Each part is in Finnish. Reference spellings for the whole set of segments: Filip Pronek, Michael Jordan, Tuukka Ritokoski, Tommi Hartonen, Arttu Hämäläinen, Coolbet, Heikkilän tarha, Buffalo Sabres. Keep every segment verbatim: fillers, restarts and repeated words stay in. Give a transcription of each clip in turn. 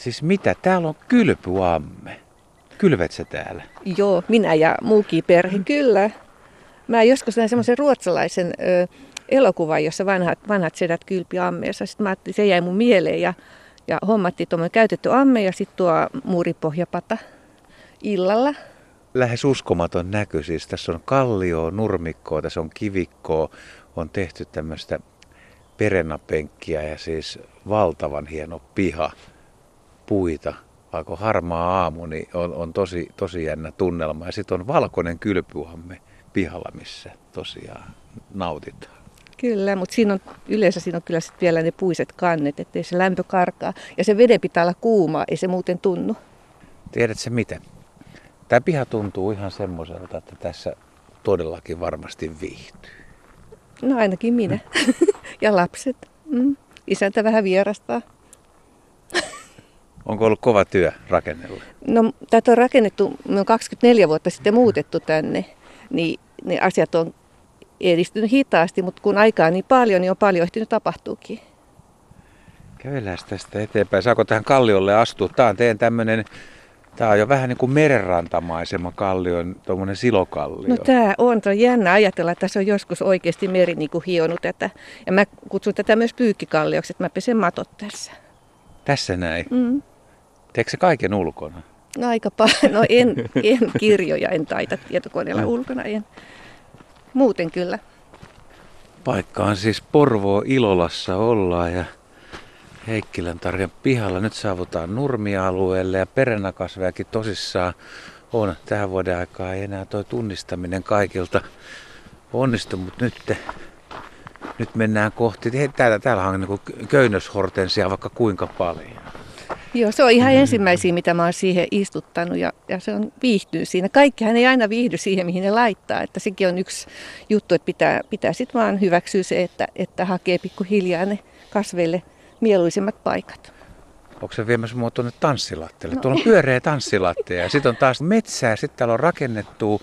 Siis mitä? Täällä on kylpyamme. Kylvet sä täällä? Joo, minä ja muukin perhe, kyllä. Mä joskus näin semmoisen ruotsalaisen ö, elokuvan, jossa vanhat, vanhat sedät kylpi ammeessa. Sitten mä ajattelin, se jäi mun mieleen ja, ja hommattiin tuommoinen käytetty amme ja sitten tuo muuripohjapata illalla. Lähes uskomaton näky. Siis tässä on kallioa, nurmikkoa, tässä on kivikkoa. On tehty tämmöistä perenapenkkiä ja siis valtavan hieno piha, puita. Alkoi harmaa aamu, niin on, on tosi, tosi jännä tunnelma. Ja sitten on valkoinen kylpyamme pihalla, missä tosiaan nautitaan. Kyllä, mutta siinä on, yleensä siinä on kyllä sit vielä ne puiset kannet, ettei se lämpö karkaa. Ja se veden pitää olla kuumaa, ei se muuten tunnu. Tiedätkö miten? Tämä piha tuntuu ihan semmoiselta, että tässä todellakin varmasti viihtyy. No ainakin minä. Mm. Ja lapset. Mm. Isäntä vähän vierastaa. Onko ollut kova työ rakennella? No tätä on rakennettu, me on kaksikymmentäneljä vuotta sitten muutettu tänne, niin ne asiat on edistynyt hitaasti, mutta kun aikaa on niin paljon, niin on paljon ehtinyt tapahtuukin. Kävellään tästä eteenpäin. Saako tähän kalliolle astua? Tämä on teidän tämmöinen, tämä on jo vähän niin kuin merenrantamaisema kallion, tuommoinen silokallio. No tämä on, tämä on jännä ajatella, että tässä on joskus oikeasti meri niin kuin hionut tätä. Ja mä kutsun tätä myös pyykkikallioksi, että mä pesen matot tässä. Tässä näin? Mm. Teekö se kaiken ulkona? No aika paljon. No en, en kirjoja, en taita tietokoneella ulkona, en. Muuten kyllä. Paikka on siis Porvoon Ilolassa ollaan ja Heikkilän tarjan pihalla. Nyt saavutaan nurmialueelle ja perennakasvejakin tosissaan on. Tähän vuoden aikaa ei enää toi tunnistaminen kaikilta onnistu, mutta nyt... Nyt mennään kohti. Täällä, täällä on niin köynnöshortensia vaikka kuinka paljon. Joo, se on ihan ensimmäisiä, mitä mä oon siihen istuttanut ja, ja se on viihtyy siinä. Kaikkihan ei aina viihdy siihen, mihin ne laittaa. Että sekin on yksi juttu, että pitää, pitää sitten vaan hyväksyä se, että, että hakee pikkuhiljaa ne kasveille mieluisimmat paikat. Onko se viemässä mua tuonne tanssilatteelle? No. Tuolla on pyöreä tanssilatteja. Sitten on taas metsää, sitten täällä on rakennettu...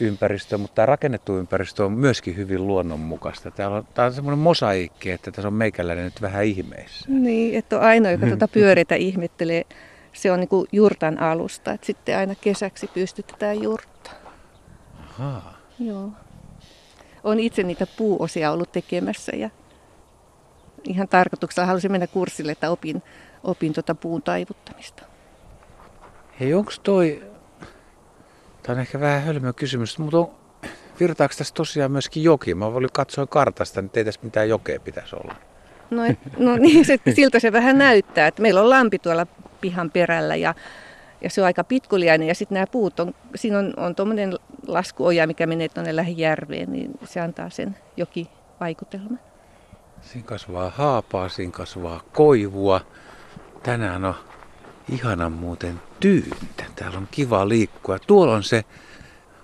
ympäristö, mutta tämä rakennettu ympäristö on myöskin hyvin luonnonmukaista. Täällä on, tää on semmoinen mosaiikki, että tässä on meikäläinen nyt vähän ihmeissä. Niin, että on ainoa, joka tuota pyöreitä ihmettelee. Se on niin kuin jurtan alusta, että sitten aina kesäksi pystytetään jurtta. Ahaa. Joo. Olen itse niitä puuosia ollut tekemässä ja ihan tarkoituksella halusin mennä kurssille, että opin, opin tuota puun taivuttamista. Hei, onko toi... Tämä on ehkä vähän hölmö kysymys, mutta on, virtaako tässä tosiaan myöskin joki? Mä katsoin kartasta, niin ei tässä mitään jokea pitäisi olla. No, et, no niin, se, siltä se vähän näyttää. Että meillä on lampi tuolla pihan perällä ja, ja se on aika pitkuliainen. Ja sitten nämä puut, on, siinä on, on tuommoinen laskuoja, mikä menee tuonne lähijärveen, niin se antaa sen jokivaikutelman. Siinä kasvaa haapaa, siinä kasvaa koivua. Tänään on... Ihana muuten tyyntä. Täällä on kiva liikkua. Tuolla on se,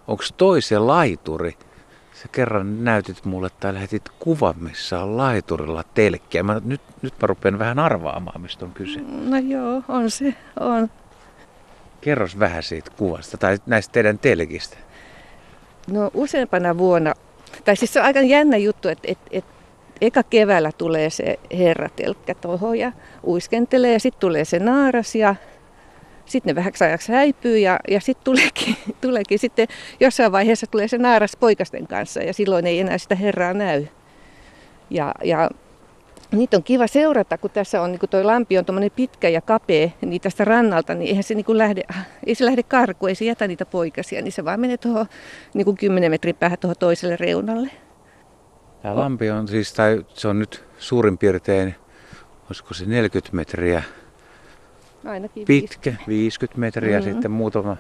onko toi se laituri? Sä kerran näytit mulle tai lähetit kuvan, missä on laiturilla telkkiä. Mä, nyt, nyt mä rupean vähän arvaamaan, mistä on kyse. No joo, on se, on. Kerros vähän siitä kuvasta tai näistä teidän telkistä. No useampana vuonna, tai siis se on aika jännä juttu, että... Et, et, eka keväällä tulee se herratelkkä tuohon ja uiskentelee ja sitten tulee se naaras ja sitten ne vähäksi ajaksi häipyy ja, ja sitten tuleekin, tuleekin sitten jossain vaiheessa tulee se naaras poikasten kanssa ja silloin ei enää sitä herraa näy. Ja, ja niitä on kiva seurata, kun tässä on, niin kun toi lampi on tuommoinen pitkä ja kapea, niin tästä rannalta, niin eihän se niin kun lähde, ei se lähde karkuun, ei se jätä niitä poikasia, niin se vaan menee tuohon niin kun kymmenen metrin päähän tuohon toiselle reunalle. Tämä lampi on siis, tai se on nyt suurin piirtein, olisiko se neljäkymmentä metriä ainakin pitkä, viisikymmentä metriä mm-hmm. sitten muutama,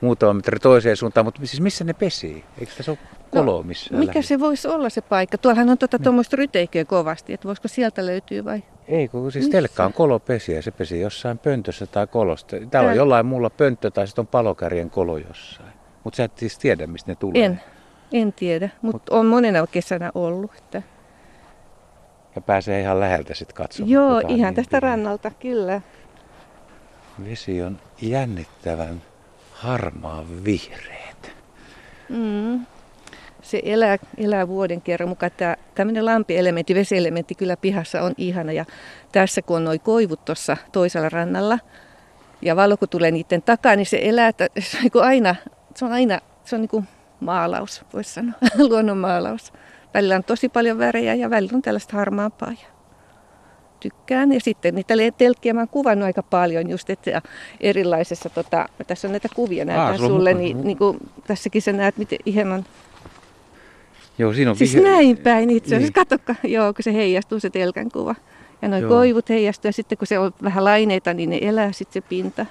muutama metri toiseen suuntaan. Mutta siis missä ne pesii? Eikö tässä ole koloa missään? No, mikä lähde? Se voisi olla se paikka? Tuollahan on tuommoista tuota, ryteiköä kovasti, että voisiko sieltä löytyä vai? Ei, kun siis missä? Telkka on kolopesiä ja se pesii jossain pöntössä tai kolosta. Täällä Tää... on jollain muulla pönttö tai sitten on palokärjen kolo jossain. Mutta sä et siis tiedä, mistä ne tulee. En. En tiedä, mutta on monena kesänä ollut. Että... Ja pääsee ihan läheltä sitten katsomaan. Joo, ihan niin tästä pieni. Rannalta, kyllä. Vesi on jännittävän harmaan vihreät. Mm. se elää, elää vuoden kerran mukaan. Tämä, tämmöinen lampielementti, vesielementti kyllä pihassa on ihana. Ja tässä kun on nuo koivut tuossa toisella rannalla ja valo kun tulee niiden takaa, niin se elää, että se on niin kuin aina, se on aina, se on niin kuin maalaus, voisi sanoa, luonnonmaalaus. Välillä on tosi paljon värejä ja välillä on tällaista harmaampaa. Tykkään. Ja sitten niitä telkkiä mä oon kuvannut aika paljon just, että erilaisessa, tota, tässä on näitä kuvia näitä sulle, niin, niin kuin tässäkin sä näet, miten hieman. Joo, siinä on siis vihe... näin päin itse asiassa, niin. Katsokaa, joo, kun se heijastuu se telkän kuva. Ja noi koivut heijastuu ja sitten kun se on vähän laineita, niin ne elää sitten se pinta.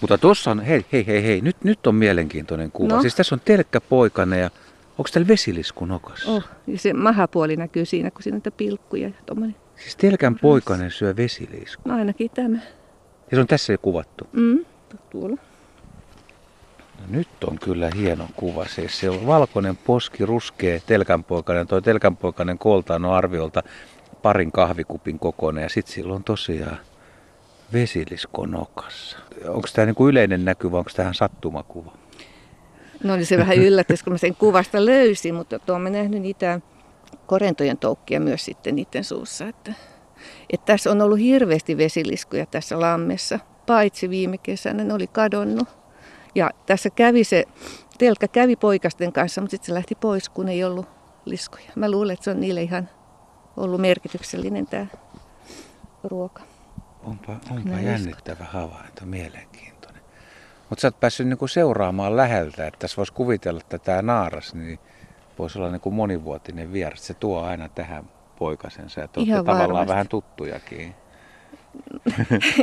Mutta tuossa on, hei, hei, hei, hei, nyt, nyt on mielenkiintoinen kuva. No. Siis tässä on telkkäpoikainen ja onko täällä vesilisku nokassa? Oh, ja se mahapuoli näkyy siinä, kun siinä on niitä pilkkuja ja tommoinen. Siis telkänpoikainen syö vesiliskua. No ainakin tämä. Ja se on tässä jo kuvattu? Mm, tuolla. No nyt on kyllä hieno kuva. Siis se on valkoinen poski, ruskea telkänpoikainen. Tuo telkänpoikainen kooltaan on arviolta parin kahvikupin kokoinen. Ja sitten sillä on tosiaan vesilisko nokassa. Onko tämä niinku yleinen näky vai onko tähän sattumakuva? No niin se vähän yllättäisi, kun mä sen kuvasta löysin. Mutta tuon mä nähnyt niitä... korentojen toukkia myös sitten niiden suussa. Että, että tässä on ollut hirveästi vesiliskuja tässä lammessa, paitsi viime kesänä ne oli kadonnut. Ja tässä kävi se, telkkä kävi poikasten kanssa, mutta sitten se lähti pois, kun ei ollut liskoja. Mä luulen, että se on niille ihan ollut merkityksellinen tämä ruoka. Onpa, onpa jännittävä havainto, mielenkiintoinen. Mutta sä oot päässyt niinku seuraamaan läheltä, että tässä voisi kuvitella, että tämä naaras, niin voisi olla niin kuin monivuotinen vieras. Se tuo aina tähän poikasensa. Että olette tavallaan vähän tuttujakin.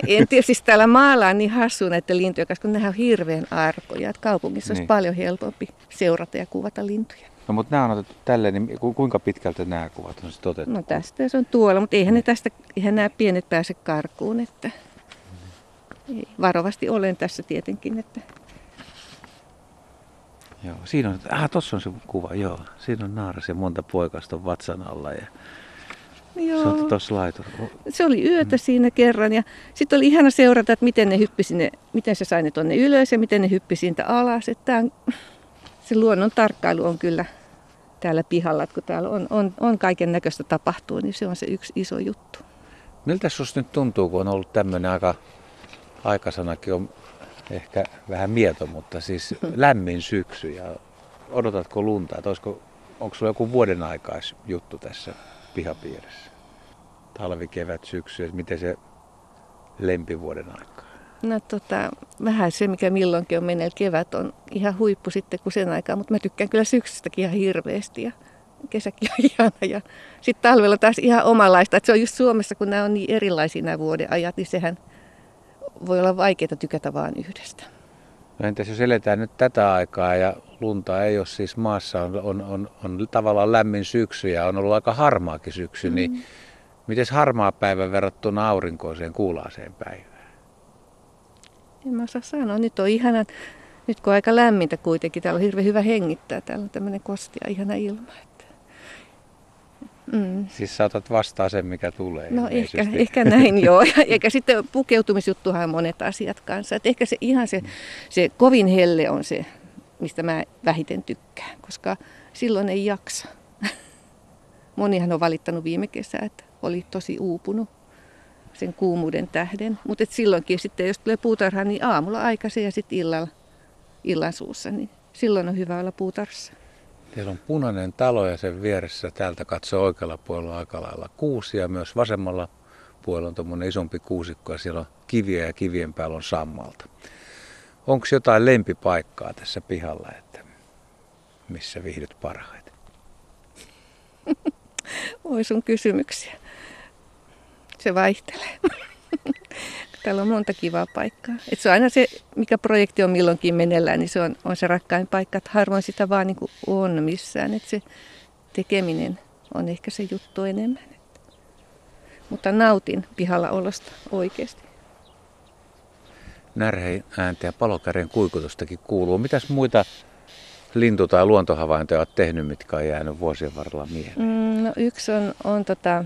En tiedä, siis täällä maalla on niin hassua näiden lintujen kanssa, kun nehän on hirveän arkoja. Että kaupungissa niin. Olisi paljon helpompi seurata ja kuvata lintuja. No mutta nämä on otettu tälleen, niin kuinka pitkältä nämä kuvat on sitten otettu? No tästä se on tuolla, mutta eihän, niin. ne tästä, eihän nämä pienet pääse karkuun. Että... Niin. Varovasti olen tässä tietenkin, että... Joo, siinä on, aha, tossa on se kuva, joo. Siinä on naaras ja monta poikasta vatsan alla ja joo. Se on tossa laiturilla. Se oli yötä mm. siinä kerran ja sitten oli ihana seurata, että miten ne hyppisi ne, miten se sai ne tonne ylös ja miten ne hyppisi siitä alas. Että on, se luonnon tarkkailu on kyllä täällä pihalla, että kun täällä on, on, on kaiken näköistä tapahtuu, niin se on se yksi iso juttu. Miltä susta nyt tuntuu, kun on ollut tämmöinen aika, aikasanakin on... Ehkä vähän mieto, mutta siis lämmin syksy ja odotatko lunta? Olisiko, onko sulla joku vuoden aikais juttu tässä pihapiirissä? Talvi, kevät, syksy, että miten se lempivuoden aikaa? No tota, vähän se mikä milloinkin on menellä. Kevät on ihan huippu sitten kuin sen aikaa, mutta mä tykkään kyllä syksystäkin ihan hirveästi ja kesäkin on ihana. Ja sitten talvella taas ihan omanlaista, että se on just Suomessa, kun nämä on niin erilaisia nämä vuodenajat, niin sehän... Voi olla vaikeaa tykätä vaan yhdestä. No entäs jos eletään nyt tätä aikaa ja lunta ei ole siis maassa, on, on, on, on tavallaan lämmin syksy ja on ollut aika harmaakin syksy, mm. niin miten harmaa päivä verrattuna aurinkoiseen kuulaaseen päivään? En mä osaa sanoa. Nyt on ihana, nyt kun on aika lämmintä kuitenkin, täällä on hirveän hyvä hengittää, täällä on tämmöinen kostia ihana ilma. Mm. Siis saatat vastaa sen, mikä tulee. No ehkä, ehkä näin joo. Eikä sitten pukeutumisjuttuhan on monet asiat kanssa. Et ehkä se ihan se, se kovin helle on se, mistä mä vähiten tykkään, koska silloin ei jaksa. Monihan on valittanut viime kesää, että oli tosi uupunut sen kuumuuden tähden. Mutta silloinkin sitten, jos tulee puutarhaan, niin aamulla aikaisin ja sitten illalla, illan suussa, niin silloin on hyvä olla puutarhassa. Siellä on punainen talo ja sen vieressä täältä katsoo oikealla puolella aika lailla kuusi ja myös vasemmalla puolella on tuommoinen isompi kuusikko ja siellä on kiviä ja kivien päällä on sammalta. Onko jotain lempipaikkaa tässä pihalla, että missä viihdyt parhaiten? Oi sun kysymyksiä. Se vaihtelee. Täällä on monta kivaa paikkaa. Et se on aina se, mikä projekti on milloinkin meneillään, niin se on, on se rakkain paikka. Et harvoin sitä vaan niin kuin on missään. Et se tekeminen on ehkä se juttu enemmän. Et. Mutta nautin pihalla olosta oikeasti. Närheen ääntä ja palokärjen kuikutustakin kuuluu. Mitäs muita lintu- tai luontohavaintoja olet tehnyt, mitkä on jäänyt vuosien varrella mieleen? Mm, no yksi on... on tota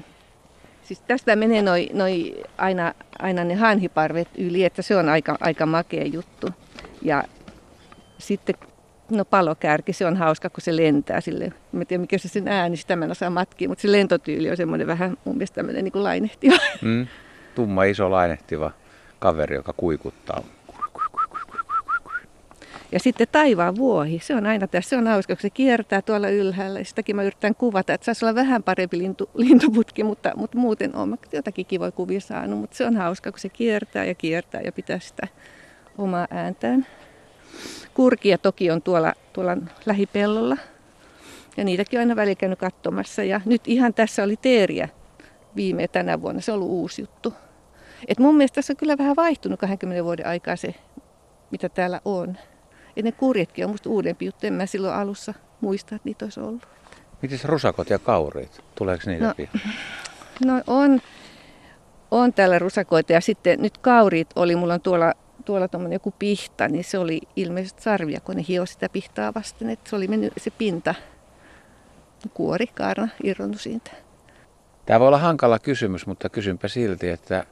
Siis tästä menee noi, noi aina, aina ne hanhiparvet yli, että se on aika, aika makea juttu. Ja sitten no palokärki, se on hauska, kun se lentää sille. Mä en tiedä, mikä se sen ääni, sitä mä en osaa matkia, mutta se lentotyyli on semmoinen vähän mun mielestä tämmöinen niin kuin lainehtiva. Mm. Tumma, iso, lainehtiva kaveri, joka kuikuttaa. Ja sitten taivaan vuohi, se on aina tässä, se on hauska, kun se kiertää tuolla ylhäällä. Ja sitäkin mä yritän kuvata, että saisi olla vähän parempi lintu, lintuputki, mutta, mutta muuten on. Mä jotakin kivoja kuvia saanut, mutta se on hauska, kun se kiertää ja kiertää ja pitää sitä omaa ääntään. Kurkia toki on tuolla, tuolla lähipellolla ja niitäkin on aina välillä käynyt katsomassa. Ja nyt ihan tässä oli teeriä viime tänä vuonna, se on ollut uusi juttu. Et mun mielestä tässä on kyllä vähän vaihtunut kahdenkymmenen vuoden aikaa se, mitä täällä on. Ja ne kurjetkin on musta uudempi juttu, en mä silloin alussa muista, että niitä olisi ollut. Mites rusakot ja kaurit? Tuleeko niitä no, pian? No on, on täällä rusakoita ja sitten nyt kaurit oli, mulla on tuolla tuolla tuommoinen joku pihta, niin se oli ilmeisesti sarvia, kun ne hio sitä pihtaa vasten, että se oli mennyt se pinta, kuori, kaarna, irronnut siitä. Tämä voi olla hankala kysymys, mutta kysynpä silti, että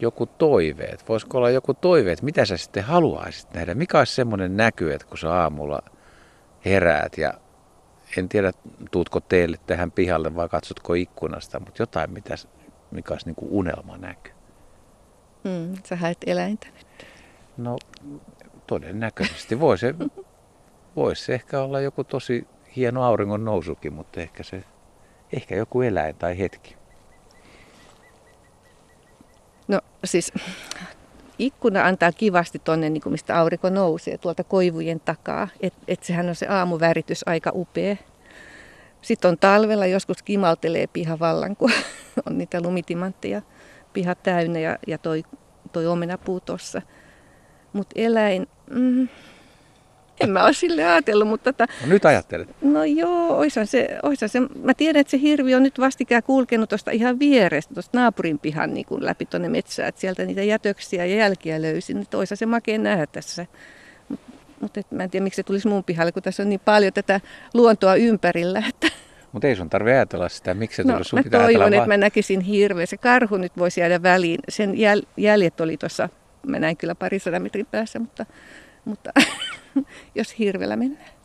joku toiveet, voisiko olla joku toiveet, mitä sä sitten haluaisit nähdä? Mikä olisi semmoinen näky, että kun sä aamulla heräät ja en tiedä, tuutko teille tähän pihalle vai katsotko ikkunasta, mutta jotain, mitä, mikä olisi niin kuin unelmanäky. Mm, sä haet eläintä nyt. No todennäköisesti. Voisi se, vois se ehkä olla joku tosi hieno auringon nousukin, mutta ehkä, se, ehkä joku eläin tai hetki. No siis ikkuna antaa kivasti tuonne, niin mistä aurinko nousee, tuolta koivujen takaa. Että et sehän on se aamuväritys aika upea. Sitten on talvella, joskus kimaltelee piha vallan, kun on niitä lumitimantteja piha täynnä ja, ja toi, toi omenapuu tuossa. Mutta eläin, mm, en mä ole sille ajatellut, mutta... Tata, no nyt ajattelet. No joo, oishan se, oishan se. Mä tiedän, että se hirvi on nyt vastikään kulkenut tuosta ihan vierestä, tuosta naapurin pihan niin kun läpi tuonne metsään. Että sieltä niitä jätöksiä ja jälkiä löysin, että oishan se makea nähdä tässä. Mutta mut mä en tiedä, miksi se tulisi mun pihalle, kun tässä on niin paljon tätä luontoa ympärillä, että... Mutta ei sun tarvitse ajatella sitä, miksi se tulisi. No, mä toivon, että mä näkisin hirveä. Se karhu nyt voisi jäädä väliin. Sen jäl- jäljet oli tuossa, mä näin kyllä pari sadan metrin päässä, mutta, mutta jos hirveellä mennään.